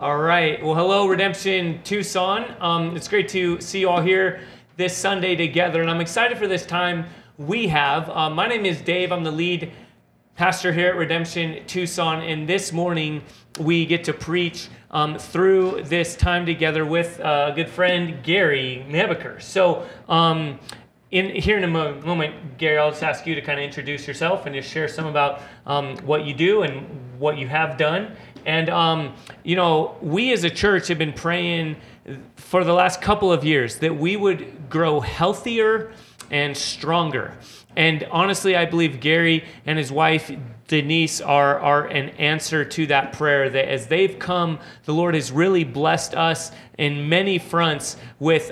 All right. Well, hello, Redemption Tucson. It's great to see you all here this Sunday together, and I'm excited for this time we have. My name is Dave. I'm the lead pastor here at Redemption Tucson, and this morning we get to preach through this time together with a good friend, Gary Nevaker. So here in a moment, Gary, I'll just ask you to kind of introduce yourself and just share some about what you do and what you have done. And, we as a church have been praying for the last couple of years that we would grow healthier and stronger. And honestly, I believe Gary and his wife, Denise, are an answer to that prayer, that as they've come, the Lord has really blessed us in many fronts with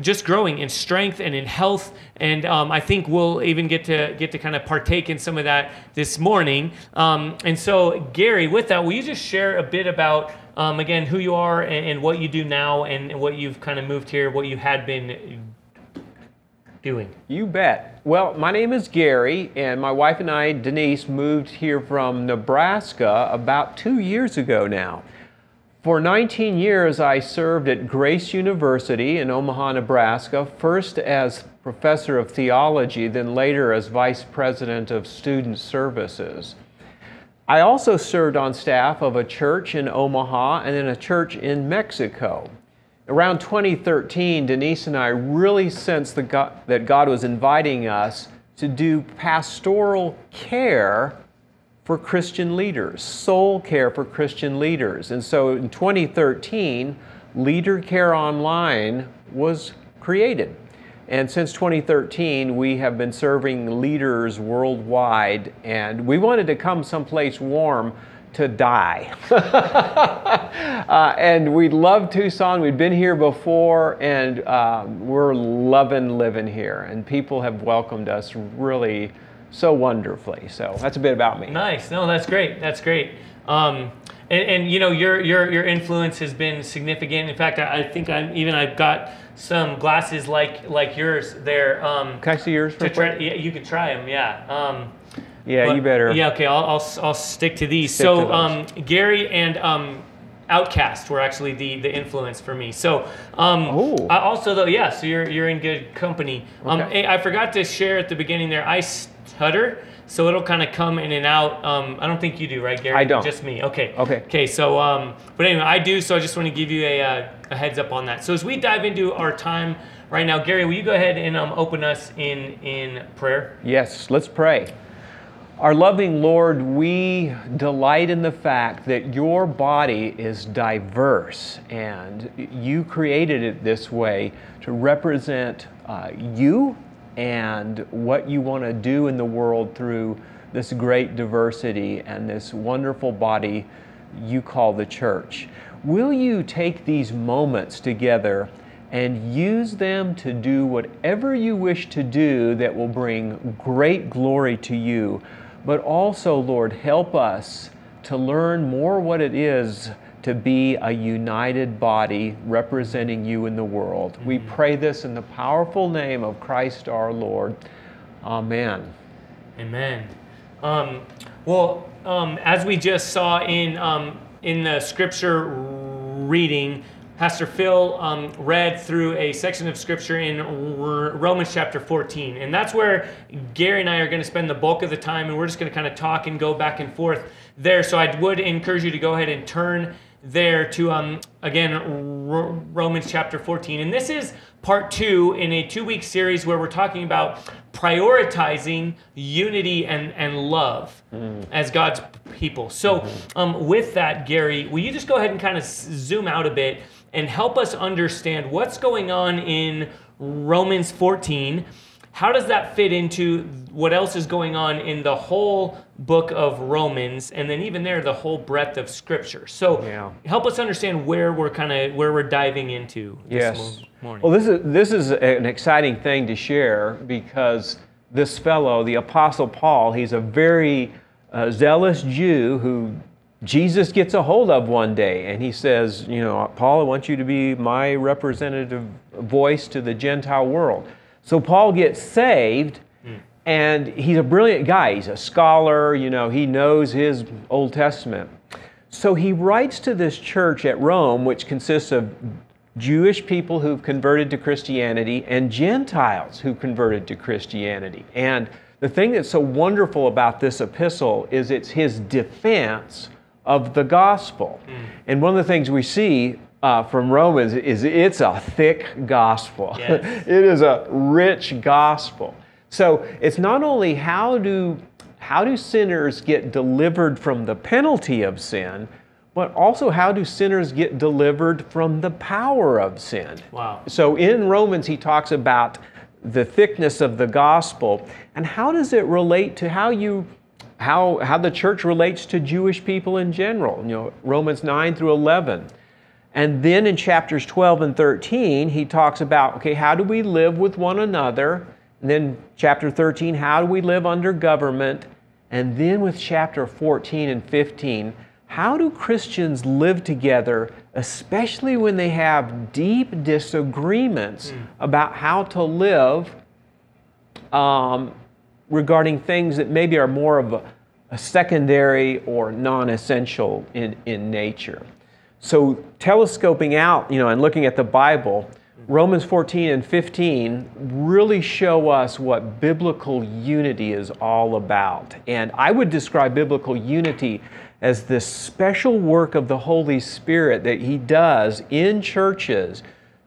just growing in strength and in health. And I think we'll even get to kind of partake in some of that this morning. And so, Gary, with that, will you just share a bit about, again, who you are and what you do now and what you've kind of moved here, what you had been doing? You bet. Well, my name is Gary, and my wife and I, Denise, moved here from Nebraska about 2 years ago now. For 19 years, I served at Grace University in Omaha, Nebraska, first as professor of theology, then later as vice president of student services. I also served on staff of a church in Omaha and then a church in Mexico. Around 2013, Denise and I really sensed that God was inviting us to do pastoral care for Christian leaders, soul care for Christian leaders. And so in 2013, Leader Care Online was created. And since 2013, we have been serving leaders worldwide, and we wanted to come someplace warm to die. And we love Tucson. We've been here before, and we're loving living here. And people have welcomed us really so wonderfully. So that's a bit about me. Nice. No, that's great. That's great. And your influence has been significant. In fact, I think I've got some glasses like yours there. Can I see yours? Yeah, you could try them. Yeah. Yeah, but, you better. Yeah, okay, I'll stick to these. So Gary and Outkast were actually the influence for me. So I also though, yeah, so you're in good company. Okay. I forgot to share at the beginning there, I stutter, so it'll kind of come in and out. I don't think you do, right, Gary? I don't. Just me, okay. Okay, so, but anyway, I do, so I just want to give you a heads up on that. So as we dive into our time right now, Gary, will you go ahead and open us in prayer? Yes, let's pray. Our loving Lord, we delight in the fact that your body is diverse and you created it this way to represent you and what you want to do in the world through this great diversity and this wonderful body you call the church. Will you take these moments together and use them to do whatever you wish to do that will bring great glory to you? But also, Lord, help us to learn more what it is to be a united body representing you in the world. Mm-hmm. We pray this in the powerful name of Christ our Lord. Amen. Amen. As we just saw in the scripture reading, Pastor Phil read through a section of scripture in Romans chapter 14, and that's where Gary and I are going to spend the bulk of the time, and we're just going to kind of talk and go back and forth there. So I would encourage you to go ahead and turn there to, again, Romans chapter 14. And this is part 2 in a 2-week series where we're talking about prioritizing unity and love as God's people. So with that, Gary, will you just go ahead and kind of zoom out a bit and help us understand what's going on in Romans 14. How does that fit into what else is going on in the whole book of Romans, and then even there, the whole breadth of Scripture? So help us understand where we're diving into this morning. Well, this is an exciting thing to share because this fellow, the Apostle Paul, he's a very zealous Jew who Jesus gets a hold of one day, and he says, Paul, I want you to be my representative voice to the Gentile world. So Paul gets saved, and he's a brilliant guy. He's a scholar, he knows his Old Testament. So he writes to this church at Rome, which consists of Jewish people who've converted to Christianity and Gentiles who've converted to Christianity. And the thing that's so wonderful about this epistle is it's his defense of the gospel. Mm. And one of the things we see from Romans is it's a thick gospel. Yes. It is a rich gospel. So it's not only how do sinners get delivered from the penalty of sin, but also how do sinners get delivered from the power of sin. Wow. So in Romans, he talks about the thickness of the gospel, and how does it relate to how the church relates to Jewish people in general? You know, Romans 9 through 11. And then in chapters 12 and 13, he talks about, okay, how do we live with one another? And then chapter 13, how do we live under government? And then with chapter 14 and 15, how do Christians live together, especially when they have deep disagreements about how to live regarding things that maybe are more of a secondary or non-essential in nature? So telescoping out, you know, and looking at the Bible, Romans 14 and 15 really show us what biblical unity is all about. And I would describe biblical unity as this special work of the Holy Spirit that He does in churches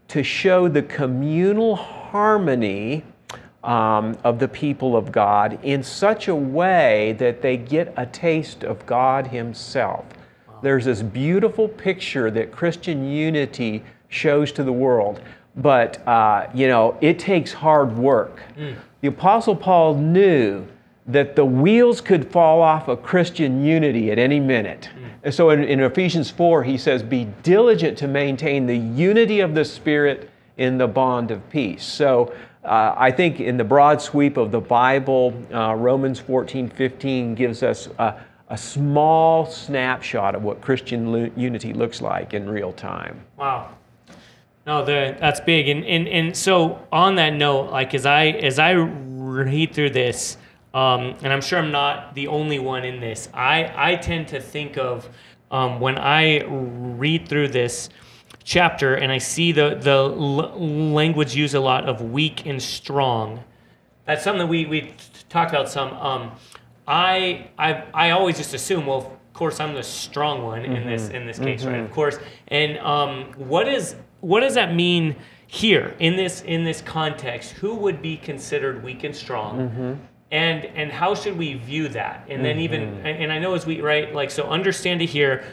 to show the communal harmony of the people of God in such a way that they get a taste of God Himself. Wow. There's this beautiful picture that Christian unity shows to the world, but you know, it takes hard work. Mm. The Apostle Paul knew that the wheels could fall off of Christian unity at any minute. Mm. So in Ephesians 4, he says, be diligent to maintain the unity of the Spirit in the bond of peace. So I think in the broad sweep of the Bible, Romans 14, 15 gives us a small snapshot of what Christian unity looks like in real time. Wow. No, that's big. And so on that note, like as I read through this, and I'm sure I'm not the only one in this, I tend to think of when I read through this chapter and I see the language used a lot of weak and strong. That's something that we talked about some. I always just assume, well, of course I'm the strong one in this case, right? Of course. And what does that mean here in this context? Who would be considered weak and strong? Mm-hmm. And how should we view that? And then I know as we right, like, so understand it here,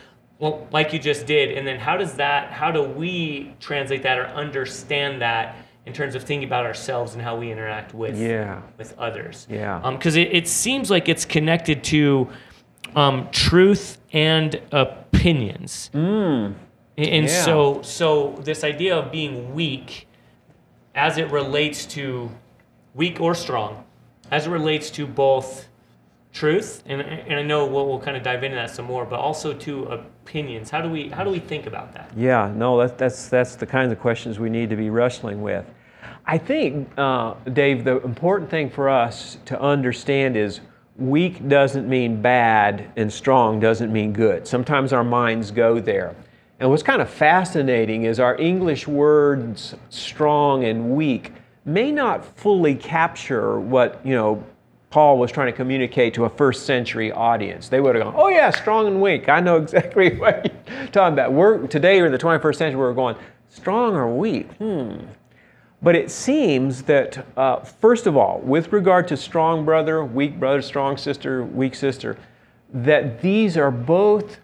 well, like you just did, and then how do we translate that or understand that in terms of thinking about ourselves and how we interact with others? Yeah. Because it seems like it's connected to truth and opinions. Mm. And yeah. So this idea of being weak as it relates to weak or strong, as it relates to both truth, and I know we'll kind of dive into that some more, but also to opinions. How do we think about that? Yeah, no, that's the kinds of questions we need to be wrestling with. I think, Dave, the important thing for us to understand is weak doesn't mean bad and strong doesn't mean good. Sometimes our minds go there. And what's kind of fascinating is our English words strong and weak may not fully capture what, you know, Paul was trying to communicate to a first century audience. They would have gone, oh yeah, strong and weak. I know exactly what you're talking about. Today, we're in the 21st century, we're going, strong or weak? But it seems that, first of all, with regard to strong brother, weak brother, strong sister, weak sister, that these are both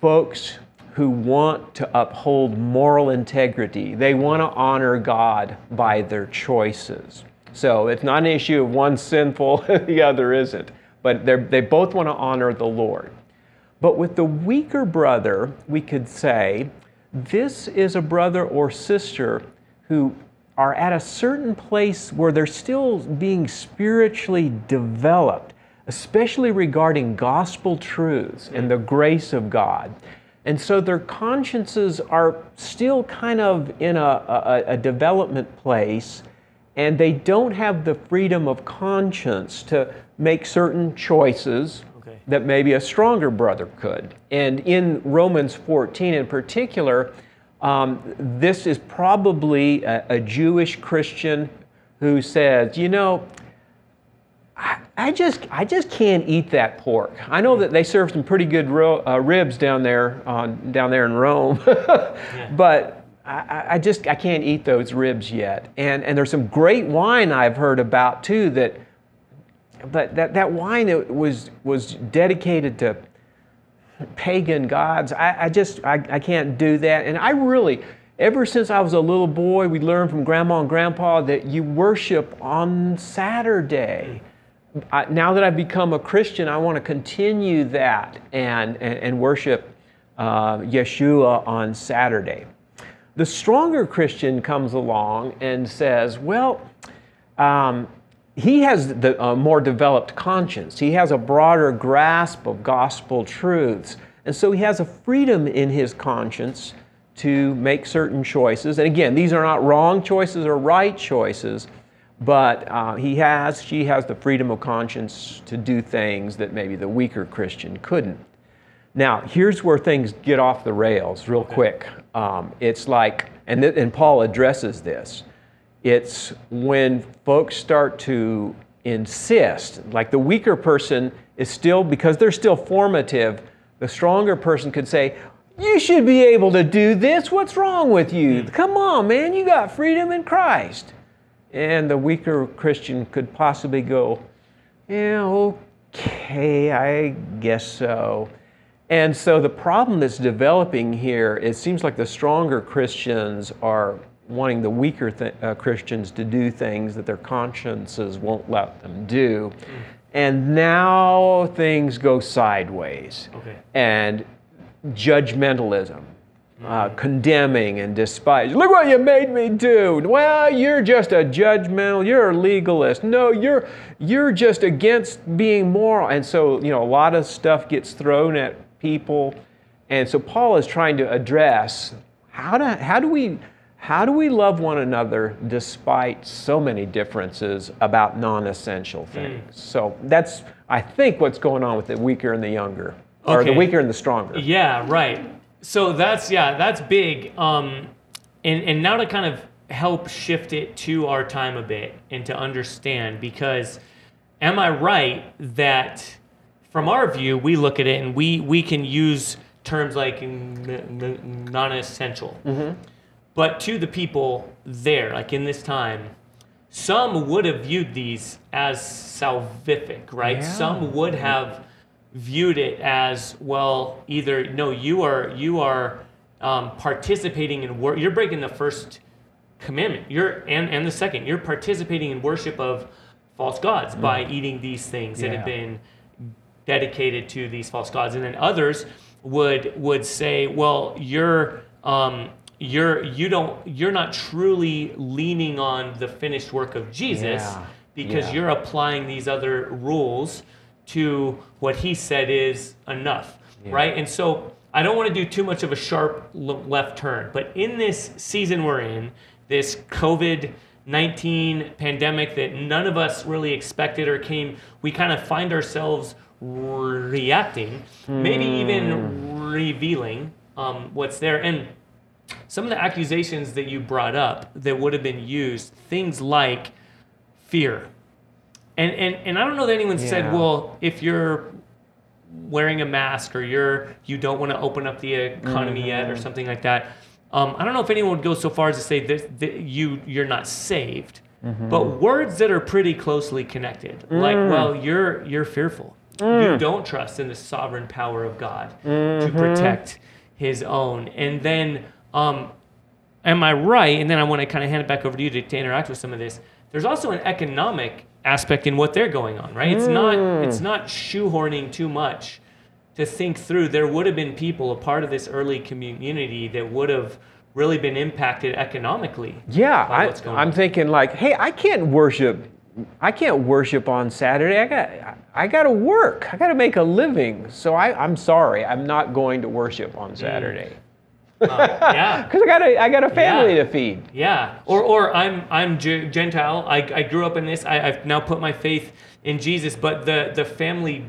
folks who want to uphold moral integrity. They want to honor God by their choices. So it's not an issue of one's sinful, the other isn't. But they both want to honor the Lord. But with the weaker brother, we could say, this is a brother or sister who are at a certain place where they're still being spiritually developed, especially regarding gospel truths and the grace of God. And so their consciences are still kind of in a development place, and they don't have the freedom of conscience to make certain choices that maybe a stronger brother could. And in Romans 14 in particular, this is probably a Jewish Christian who says, you know, I just can't eat that pork. I know that they serve some pretty good ribs down there in Rome, but I can't eat those ribs yet. And there's some great wine I've heard about too that wine was dedicated to pagan gods. I can't do that. And I really, ever since I was a little boy, we learned from Grandma and Grandpa that you worship on Saturday. Now that I've become a Christian, I want to continue that and worship Yeshua on Saturday. The stronger Christian comes along and says, well, he has the more developed conscience. He has a broader grasp of gospel truths. And so he has a freedom in his conscience to make certain choices. And again, these are not wrong choices or right choices, but she has the freedom of conscience to do things that maybe the weaker Christian couldn't. Now, here's where things get off the rails real quick. It's like, and Paul addresses this, it's when folks start to insist, like the weaker person is still, because they're still formative, the stronger person could say, you should be able to do this. What's wrong with you? Come on, man, you got freedom in Christ. And the weaker Christian could possibly go, yeah, okay, I guess so. And so the problem that's developing here, it seems like the stronger Christians are wanting the weaker Christians to do things that their consciences won't let them do. And now things go sideways. Okay. And judgmentalism, condemning and despising. Look what you made me do. Well, you're just a judgmental, you're a legalist. No, you're just against being moral. And so, you know, a lot of stuff gets thrown at people. And so Paul is trying to address how do we love one another despite so many differences about non-essential things? So that's, I think, what's going on with the weaker and the younger, or the weaker and the stronger. Yeah, right. So that's big. And now to kind of help shift it to our time a bit and to understand, because am I right that from our view, we look at it and we can use terms like non-essential. Mm-hmm. But to the people there, like in this time, some would have viewed these as salvific, right? Yeah. Some would have viewed it as, well, either, no, you are participating in worship. You're breaking the first commandment. And the second. You're participating in worship of false gods by eating these things that have been dedicated to these false gods. And then others would say, well, you're not truly leaning on the finished work of Jesus because you're applying these other rules to what he said is enough, right? And so I don't want to do too much of a sharp left turn, but in this season we're in, this COVID-19 pandemic that none of us really expected or came, we kind of find ourselves reacting, maybe even revealing what's there. And some of the accusations that you brought up that would have been used, things like fear. And I don't know that anyone said, well, if you're wearing a mask or you don't want to open up the economy yet or something like that, I don't know if anyone would go so far as to say that you're not saved. Mm-hmm. But words that are pretty closely connected, like, well, you're fearful. You don't trust in the sovereign power of God to protect his own. And then, am I right? And then I want to kind of hand it back over to you to interact with some of this. There's also an economic aspect in what they're going on, right? It's not shoehorning too much to think through. There would have been people, a part of this early community, that would have really been impacted economically. Yeah, by what's going on. Thinking like, hey, I can't worship on Saturday. I got to work. I got to make a living. So I'm sorry. I'm not going to worship on Saturday. Because I got a family to feed. Yeah. Or I'm Gentile. I grew up in this. I've now put my faith in Jesus, but the family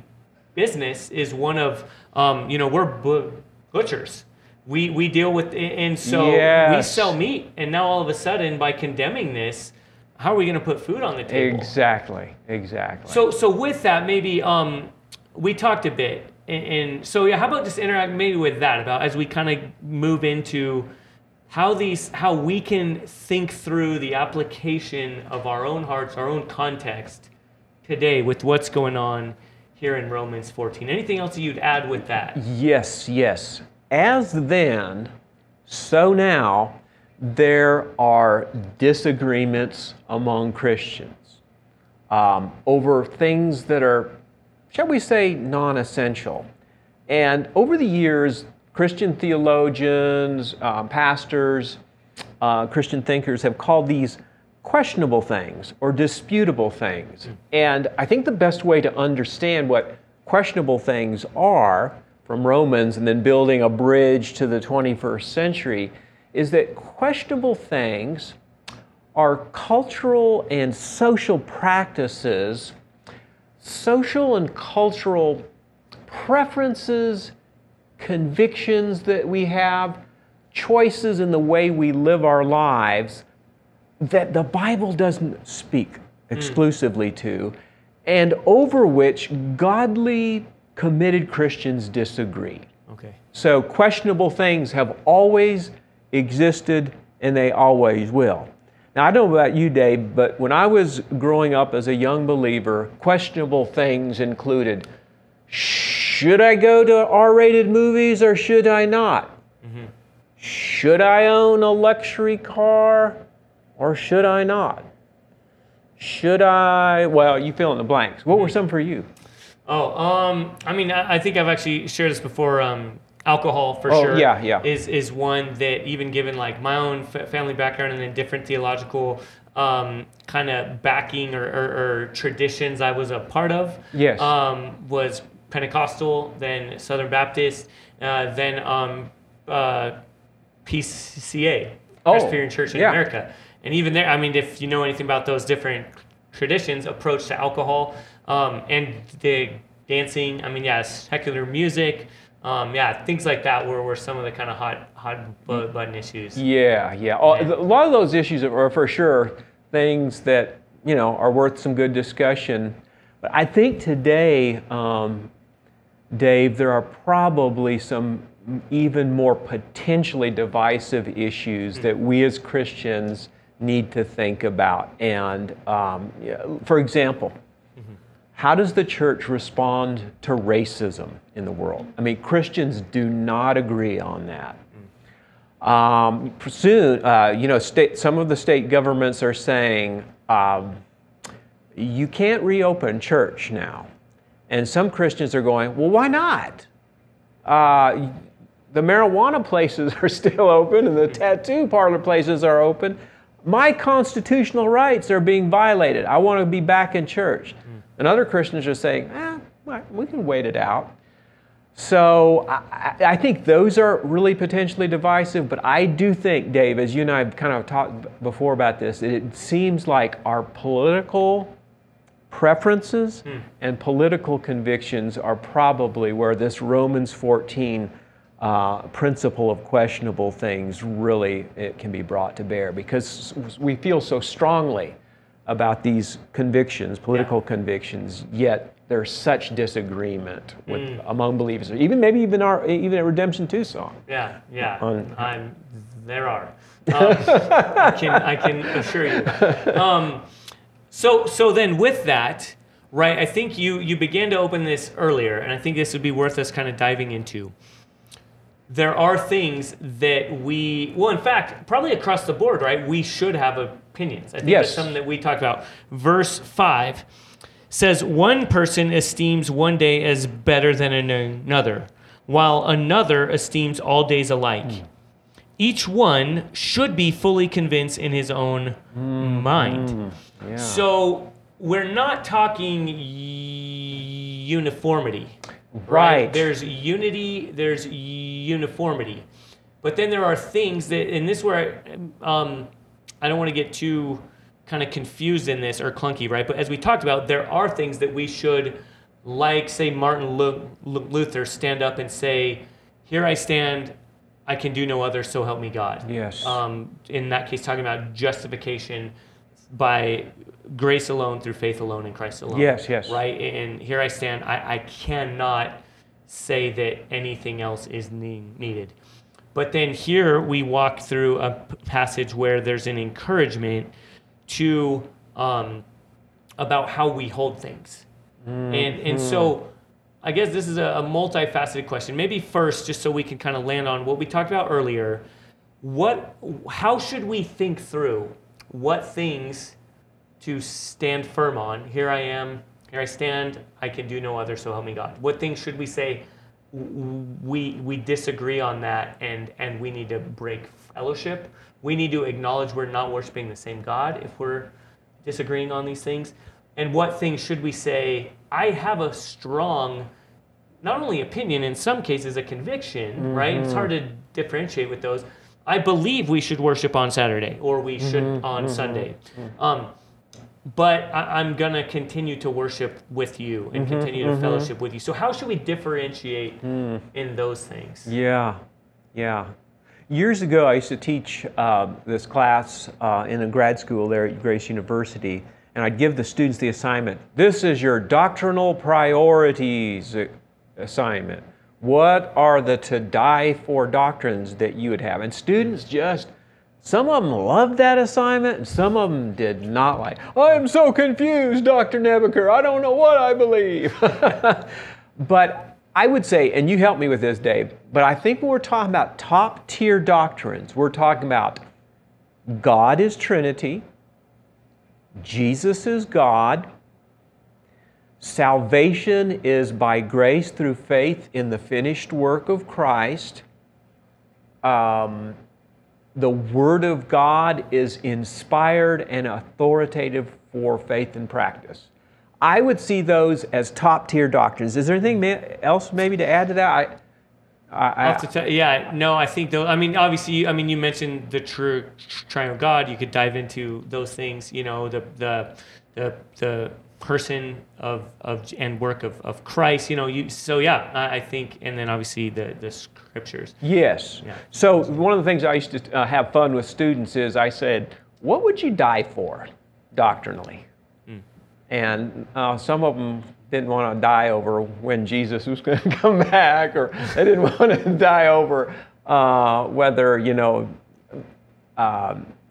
business is one of, we're butchers. We deal with, and so yes. we sell meat. And now all of a sudden, by condemning this, how are we going to put food on the table? Exactly. So with that, maybe we talked a bit. And so, yeah, how about just interact maybe with that about as we kind of move into how we can think through the application of our own hearts, our own context today with what's going on here in Romans 14. Anything else you'd add with that? Yes. As then, so now, there are disagreements among Christians over things that are, shall we say, non-essential. And over the years, Christian theologians, pastors, Christian thinkers have called these questionable things or disputable things. And I think the best way to understand what questionable things are from Romans and then building a bridge to the 21st century is that questionable things are cultural and social practices, social and cultural preferences, convictions that we have, choices in the way we live our lives that the Bible doesn't speak exclusively to, and over which godly, committed Christians disagree. Okay. So questionable things have always existed, and they always will. Now, I don't know about you, Dave, but when I was growing up as a young believer, questionable things included, should I go to R-rated movies or should I not? Mm-hmm. Should I own a luxury car or should I not? Well, you fill in the blanks. What were some for you? Oh, I think I've actually shared this before. Alcohol, for sure, is one that even given like my own family background and then different theological kind of backing or traditions I was a part of, was Pentecostal, then Southern Baptist, then PCA, Presbyterian Church in America. And even there, I mean, if you know anything about those different traditions, approach to alcohol and the dancing, I mean, secular music, things like that were some of the kind of hot button issues. A lot of those issues are for sure things that, are worth some good discussion. But I think today, Dave, there are probably some even more potentially divisive issues that we as Christians need to think about. And for example, how does the church respond to racism in the world? I mean, Christians do not agree on that. Some of the state governments are saying, you can't reopen church now. And some Christians are going, well, why not? The marijuana places are still open and the tattoo parlor places are open. My constitutional rights are being violated. I want to be back in church. And other Christians are saying, we can wait it out. So I think those are really potentially divisive, but I do think, Dave, as you and I have kind of talked before about this, it seems like our political preferences and political convictions are probably where this Romans 14 principle of questionable things really it can be brought to bear because we feel so strongly about these convictions, political convictions, yet there's such disagreement with among believers, even at Redemption Tucson. There are. I can assure you. So then with that, right? I think you began to open this earlier, and I think this would be worth us kind of diving into. There are things that probably across the board, right? We should have opinions. I think that's something that we talked about. Verse 5 says, one person esteems one day as better than another, while another esteems all days alike. Each one should be fully convinced in his own mind. So we're not talking uniformity. Right. There's unity, there's uniformity. But then there are things that, and this is where I don't want to get too kind of confused in this or clunky, right? But as we talked about, there are things that we should like, say, Martin Luther stand up and say, here I stand, I can do no other, so help me God. Yes. In that case, talking about justification by grace alone, through faith alone, in Christ alone. Yes, yes. Right? And here I stand, I cannot say that anything else is needed. But then here we walk through a passage where there's an encouragement to about how we hold things. Mm-hmm. And so I guess this is a multifaceted question. Maybe first, just so we can kind of land on what we talked about earlier, how should we think through what things to stand firm on? Here I am, here I stand, I can do no other, so help me God. What things should we say we disagree on that and we need to break fellowship? We need to acknowledge we're not worshiping the same God if we're disagreeing on these things. And what things should we say? I have a strong, not only opinion, in some cases a conviction, mm-hmm. right? It's hard to differentiate with those. I believe we should worship on Saturday, or we should on Sunday. Mm-hmm. But I'm going to continue to worship with you and continue to fellowship with you. So how should we differentiate in those things? Yeah, yeah. Years ago, I used to teach this class in a grad school there at Grace University. And I'd give the students the assignment. This is your doctrinal priorities assignment. What are the to die for doctrines that you would have? And students just, some of them loved that assignment and some of them did not like it. I am so confused, Dr. Nevaker. I don't know what I believe. But I would say, and you help me with this, Dave, but I think when we're talking about top tier doctrines, we're talking about God is Trinity, Jesus is God, salvation is by grace through faith in the finished work of Christ, the Word of God is inspired and authoritative for faith and practice. I would see those as top-tier doctrines. Is there anything else maybe to add to that? I think though. I mean, obviously, you mentioned the true triune God. You could dive into those things. You know, the person of and work of Christ. You know, I think, and then obviously the scriptures. Yes. Yeah. So one of the things I used to have fun with students is I said, "What would you die for, doctrinally?" Mm. And some of them didn't want to die over when Jesus was going to come back, or they didn't want to die over whether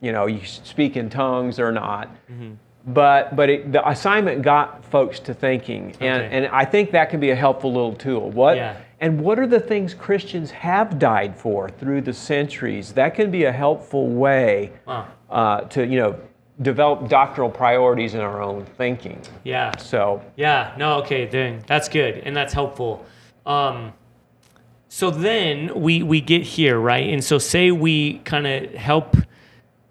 you speak in tongues or not. Mm-hmm. But the assignment got folks to thinking, and I think that can be a helpful little tool. And what are the things Christians have died for through the centuries? That can be a helpful way to develop doctrinal priorities in our own thinking. Yeah. So. Yeah. No. Okay. Then that's good and that's helpful. So then we get here, right? And so say we kind of help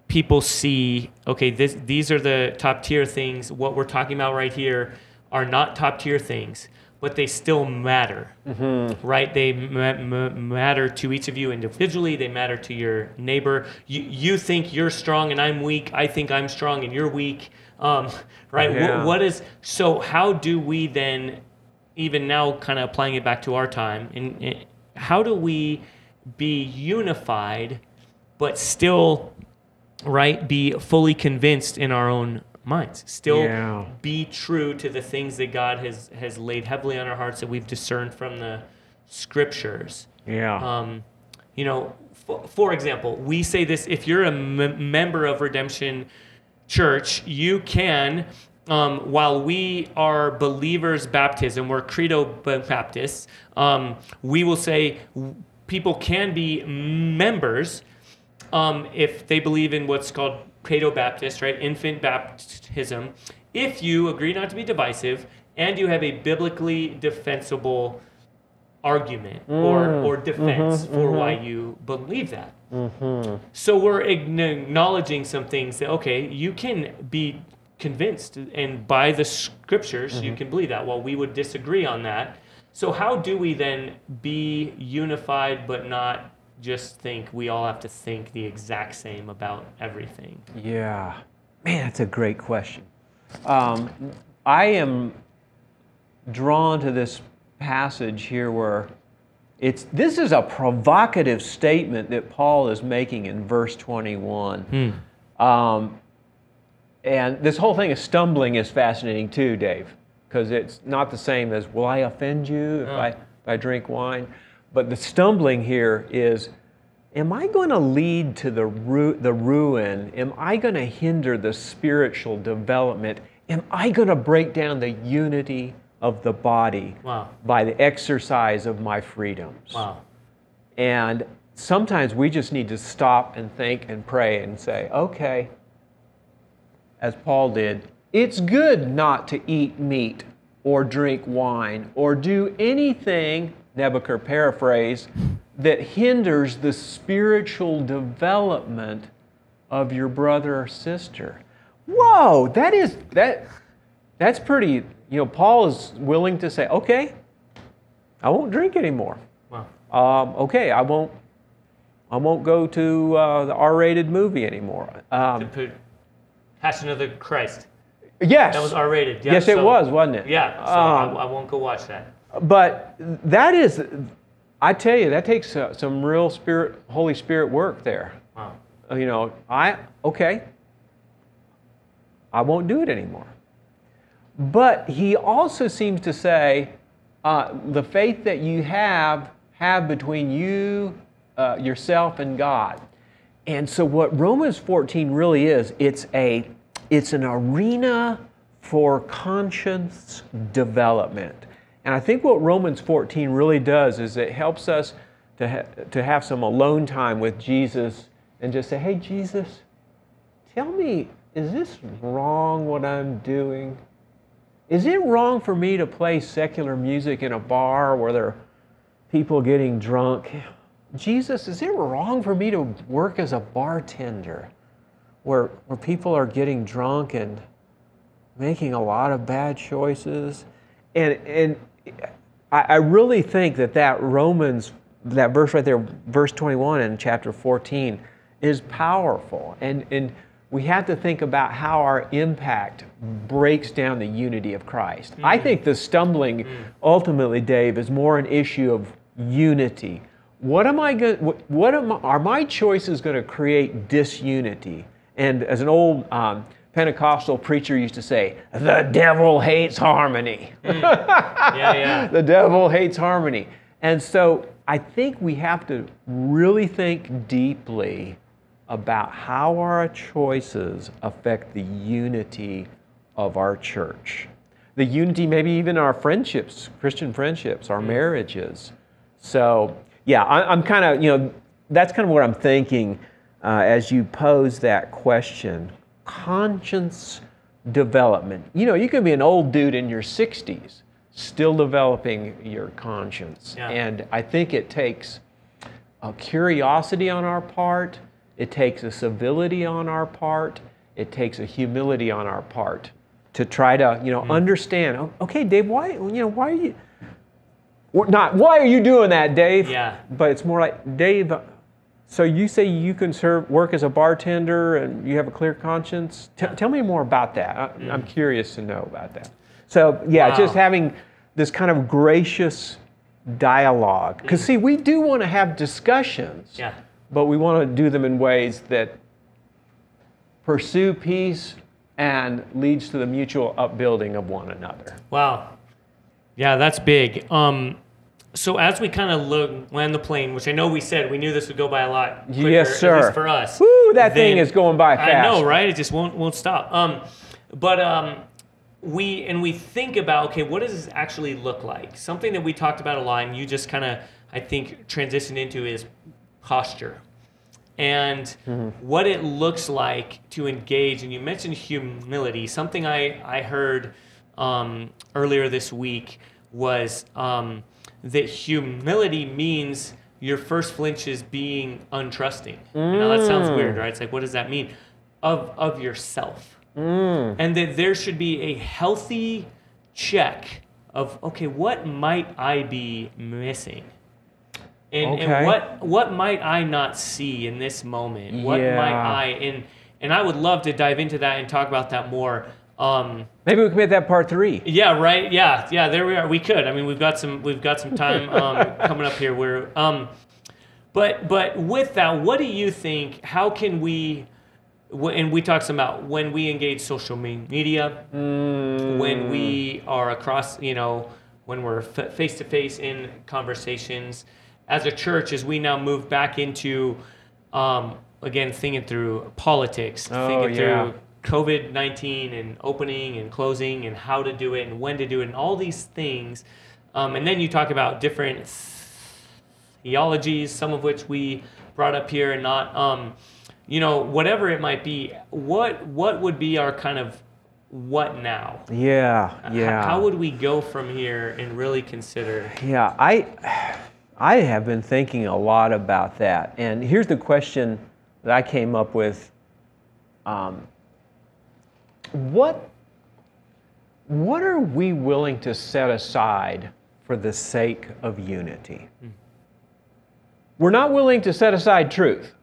people see, okay, these are the top tier things. What we're talking about right here are not top tier things, but they still matter, right? They matter to each of you individually. They matter to your neighbor. You think you're strong and I'm weak. I think I'm strong and you're weak, right? Yeah. So how do we then, even now kind of applying it back to our time, and how do we be unified but still, right, be fully convinced in our own minds, still be true to the things that God has laid heavily on our hearts that we've discerned from the scriptures. For example, we say this: if you're a member of Redemption Church, you can, while we are believers' baptism, we're credo Baptists, we will say people can be members if they believe in what's called credo Baptist, right? Infant baptism. If you agree not to be divisive and you have a biblically defensible argument or defense for why you believe that. Mm-hmm. So we're acknowledging some things that, okay, you can be convinced and by the scriptures you can believe that, while we would disagree on that. So how do we then be unified but not just think we all have to think the exact same about everything? Yeah. Man, that's a great question. I am drawn to this passage here where this is a provocative statement that Paul is making in verse 21. And this whole thing of stumbling is fascinating too, Dave, because it's not the same as, will I offend you if I drink wine? But the stumbling here is, am I going to lead to the ruin? Am I going to hinder the spiritual development? Am I going to break down the unity of the body by the exercise of my freedoms? Wow. And sometimes we just need to stop and think and pray and say, okay, as Paul did, it's good not to eat meat or drink wine or do anything, Nebuchadnezzar paraphrase, that hinders the spiritual development of your brother or sister. Whoa, that's pretty, Paul is willing to say, okay, I won't drink anymore. Wow. Okay, I won't go to the R-rated movie anymore. Passion of the Christ. Yes. That was R-rated. Yeah, yes, so, it was, wasn't it? Yeah, so I won't go watch that. But that is, I tell you, that takes some real Holy Spirit work there. Wow. I won't do it anymore. But he also seems to say, the faith that you have between you, yourself, and God. And so what Romans 14 really is, it's an arena for conscience development. And I think what Romans 14 really does is it helps us to have some alone time with Jesus and just say, hey, Jesus, tell me, is this wrong what I'm doing? Is it wrong for me to play secular music in a bar where there are people getting drunk? Jesus, is it wrong for me to work as a bartender where people are getting drunk and making a lot of bad choices? And I really think that Romans, that verse right there, verse 21 in chapter 14, is powerful. And we have to think about how our impact breaks down the unity of Christ. Mm-hmm. I think the stumbling, ultimately, Dave, is more an issue of unity. Are my choices going to create disunity? And as an old Pentecostal preacher used to say, the devil hates harmony. Yeah. The devil hates harmony. And so I think we have to really think deeply about how our choices affect the unity of our church. The unity, maybe even our friendships, Christian friendships, our marriages. So, yeah, I'm kind of, that's kind of what I'm thinking as you pose that question. Conscience development. You can be an old dude in your 60s, still developing your conscience. Yeah. And I think it takes a curiosity on our part. It takes a civility on our part. It takes a humility on our part to try to, understand, okay, Dave, why are you... Not, why are you doing that, Dave? Yeah. But it's more like, Dave, so you say you can work as a bartender and you have a clear conscience? Tell me more about that. I'm curious to know about that. So, yeah, just having this kind of gracious dialogue. Because, see, we do want to have discussions, but we want to do them in ways that pursue peace and leads to the mutual upbuilding of one another. Wow. Yeah, that's big. So as we kind of land the plane, which I know we said we knew this would go by a lot quicker, yes, sir. At least for us. Woo, that thing is going by fast. I know, right? It just won't stop. We think about, okay, what does this actually look like? Something that we talked about a lot, and you just kind of, I think, transitioned into is posture and what it looks like to engage. And you mentioned humility, something I heard earlier this week was that humility means your first flinch is being untrusting. Now that sounds weird, right? It's like, what does that mean? Of yourself. And that there should be a healthy check of, okay, what might I be missing? And what might I not see in this moment? What might I, and I would love to dive into that and talk about that more. Maybe we can make that part 3. Yeah, right. Yeah. There we are. We could. I mean, we've got some time coming up here. Where, but with that, what do you think? How can we? And we talked about when we engage social media, when we are across, when we're face to face in conversations as a church, as we now move back into, again, thinking through politics, through COVID-19 and opening and closing and how to do it and when to do it and all these things. And then you talk about different theologies, some of which we brought up here and not, whatever it might be, what would be our kind of what now? Yeah. How would we go from here and really consider? Yeah, I have been thinking a lot about that. And here's the question that I came up with. What are we willing to set aside for the sake of unity? Mm. We're not willing to set aside truth.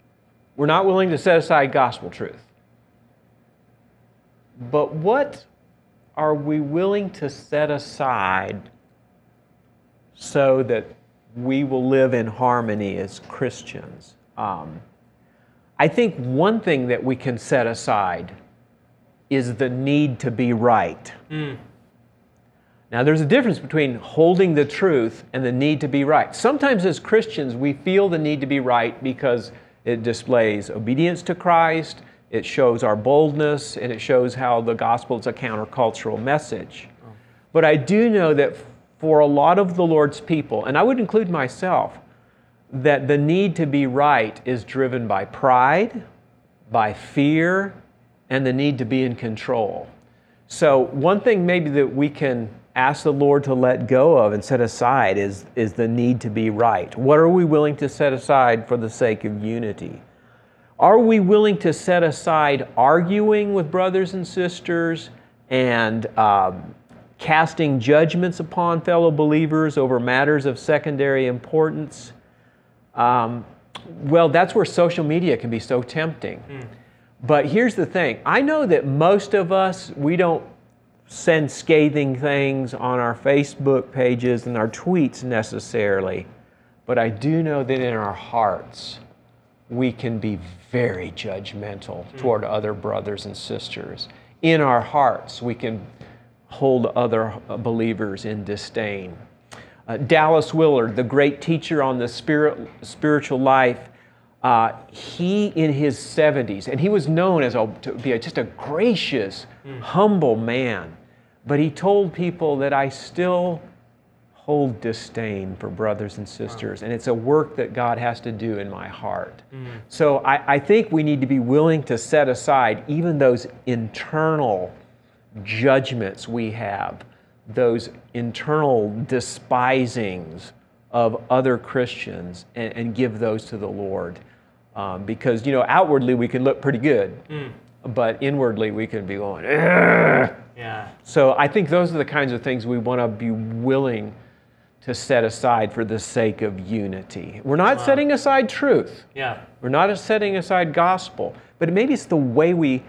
We're not willing to set aside gospel truth. But what are we willing to set aside so that we will live in harmony as Christians? I think one thing that we can set aside is the need to be right. Mm. Now, there's a difference between holding the truth and the need to be right. Sometimes as Christians, we feel the need to be right because it displays obedience to Christ, it shows our boldness, and it shows how the gospel is a countercultural message. Oh. But I do know that for a lot of the Lord's people, and I would include myself, that the need to be right is driven by pride, by fear, and the need to be in control. So one thing maybe that we can ask the Lord to let go of and set aside is the need to be right. What are we willing to set aside for the sake of unity? Are we willing to set aside arguing with brothers and sisters and casting judgments upon fellow believers over matters of secondary importance? Well, that's where social media can be so tempting. Mm. But here's the thing. I know that most of us, we don't send scathing things on our Facebook pages and our tweets necessarily, but I do know that in our hearts we can be very judgmental toward other brothers and sisters. In our hearts we can hold other believers in disdain. Dallas Willard, the great teacher on the spiritual life, he in his 70s, and he was known as just a gracious, humble man, but he told people that I still hold disdain for brothers and sisters, and it's a work that God has to do in my heart. Mm. So I think we need to be willing to set aside even those internal judgments we have, those internal despisings of other Christians, and give those to the Lord. Because, outwardly we can look pretty good, but inwardly we can be going, ugh! Yeah. So I think those are the kinds of things we want to be willing to set aside for the sake of unity. We're not setting aside truth. Yeah. We're not setting aside gospel, but maybe it's the way we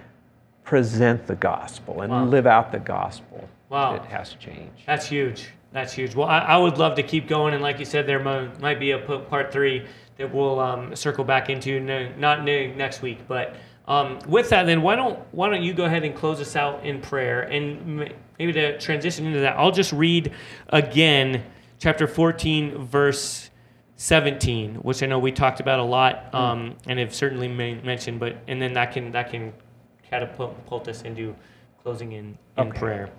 present the gospel and live out the gospel. Wow. It has to change. That's huge. That's huge. Well, I would love to keep going, and like you said, there might be a part 3 that we'll circle back into, next week. But with that, then why don't you go ahead and close us out in prayer, and maybe to transition into that, I'll just read again chapter 14, verse 17, which I know we talked about a lot and have certainly mentioned, but and then that can catapult us into closing in prayer.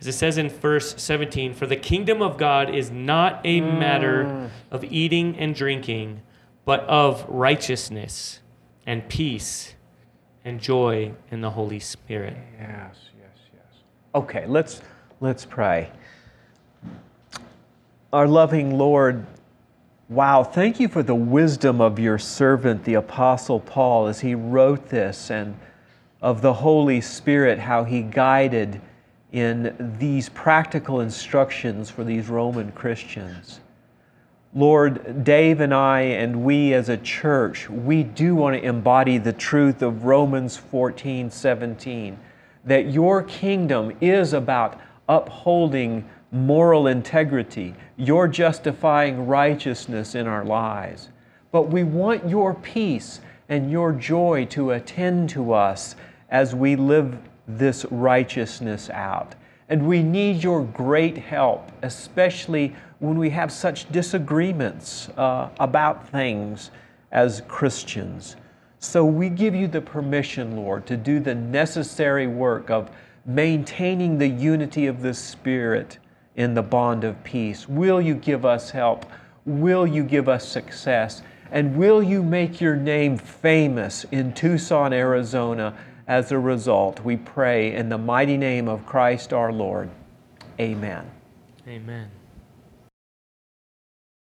As it says in verse 17, for the kingdom of God is not a matter of eating and drinking, but of righteousness and peace and joy in the Holy Spirit. Yes. Okay, let's pray. Our loving Lord, wow, thank you for the wisdom of your servant, the Apostle Paul, as he wrote this, and of the Holy Spirit, how he guided in these practical instructions for these Roman Christians. Lord, Dave and I, and we as a church, we do want to embody the truth of Romans 14:17, that your kingdom is about upholding moral integrity, your justifying righteousness in our lives. But we want your peace and your joy to attend to us as we live this righteousness out. And we need your great help, especially when we have such disagreements about things as Christians. So we give you the permission, Lord, to do the necessary work of maintaining the unity of the Spirit in the bond of peace. Will you give us help? Will you give us success? And will you make your name famous in Tucson, Arizona as a result? We pray in the mighty name of Christ our Lord. Amen. Amen.